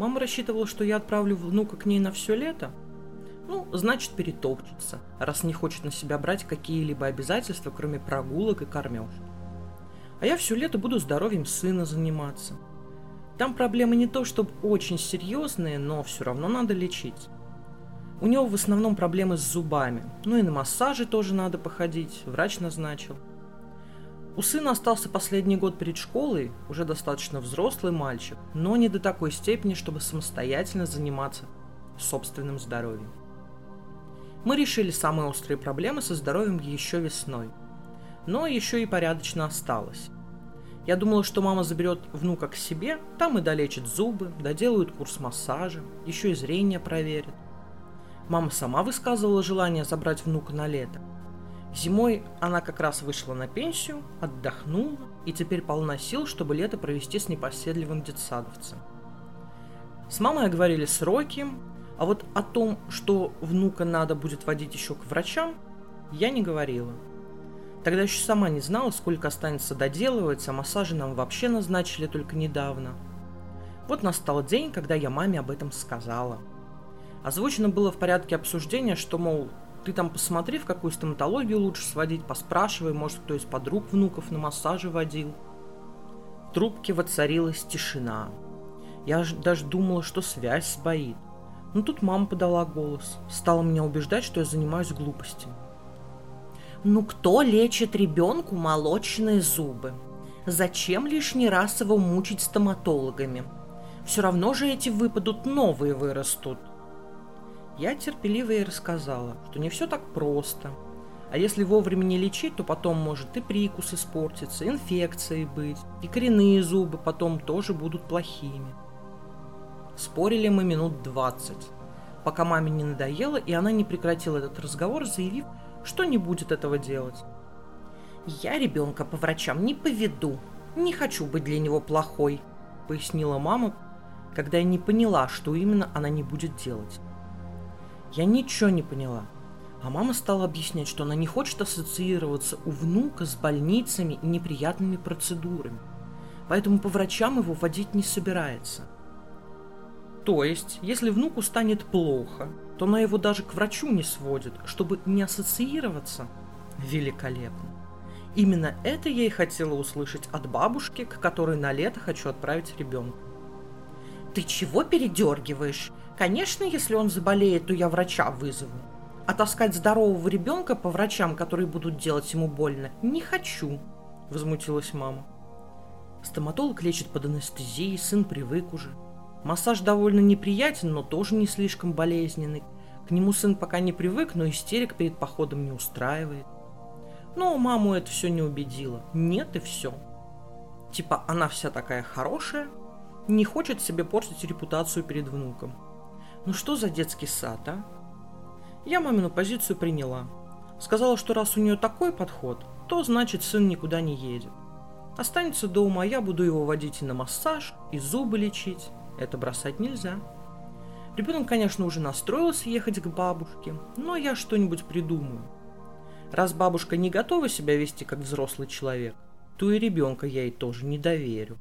Мама рассчитывала, что я отправлю внука к ней на все лето. Ну, значит, перетопчется, раз не хочет на себя брать какие-либо обязательства, кроме прогулок и кормежки. А я все лето буду здоровьем сына заниматься. Там проблемы не то, чтобы очень серьезные, но все равно надо лечить. У него в основном проблемы с зубами. Ну и на массажи тоже надо походить, врач назначил. У сына остался последний год перед школой, уже достаточно взрослый мальчик, но не до такой степени, чтобы самостоятельно заниматься собственным здоровьем. Мы решили самые острые проблемы со здоровьем еще весной, но еще и порядочно осталось. Я думала, что мама заберет внука к себе, там и долечит зубы, доделают курс массажа, еще и зрение проверит. Мама сама высказывала желание забрать внука на лето. Зимой она как раз вышла на пенсию, отдохнула и теперь полна сил, чтобы лето провести с непоседливым детсадовцем. С мамой оговорили сроки, а вот о том, что внука надо будет водить еще к врачам, я не говорила. Тогда еще сама не знала, сколько останется доделывать, а массажи нам вообще назначили только недавно. Вот настал день, когда я маме об этом сказала. Озвучено было в порядке обсуждения, что, мол, ты там посмотри, в какую стоматологию лучше сводить, поспрашивай, может, кто из подруг внуков на массаже водил. В трубке воцарилась тишина. Я даже думала, что связь сбоит. Но тут мама подала голос, стала меня убеждать, что я занимаюсь глупостями. «Ну кто лечит ребенку молочные зубы? Зачем лишний раз его мучить стоматологами? Все равно же эти выпадут, новые вырастут». Я терпеливо ей рассказала, что не все так просто. А если вовремя не лечить, то потом может и прикус испортиться, инфекции быть, и коренные зубы потом тоже будут плохими. Спорили мы минут 20, пока маме не надоело, и она не прекратила этот разговор, заявив, что не будет этого делать. «Я ребенка по врачам не поведу, не хочу быть для него плохой», — пояснила мама, когда я не поняла, что именно она не будет делать. Я ничего не поняла, а мама стала объяснять, что она не хочет ассоциироваться у внука с больницами и неприятными процедурами, поэтому по врачам его водить не собирается. То есть, если внуку станет плохо, то она его даже к врачу не сводит, чтобы не ассоциироваться? Великолепно. Именно это я и хотела услышать от бабушки, к которой на лето хочу отправить ребенка. «Ты чего передергиваешь? Конечно, если он заболеет, то я врача вызову. А таскать здорового ребенка по врачам, которые будут делать ему больно, не хочу», – возмутилась мама. «Стоматолог лечит под анестезией, сын привык уже. Массаж довольно неприятен, но тоже не слишком болезненный. К нему сын пока не привык, но истерик перед походом не устраивает». Но маму это все не убедило. Нет и все. Типа она вся такая хорошая, не хочет себе портить репутацию перед внуком. Ну что за детский сад, а? Я мамину позицию приняла. Сказала, что раз у нее такой подход, то значит сын никуда не едет. Останется дома, а я буду его водить и на массаж, и зубы лечить. Это бросать нельзя. Ребенок, конечно, уже настроился ехать к бабушке, но я что-нибудь придумаю. Раз бабушка не готова себя вести как взрослый человек, то и ребенка я ей тоже не доверю.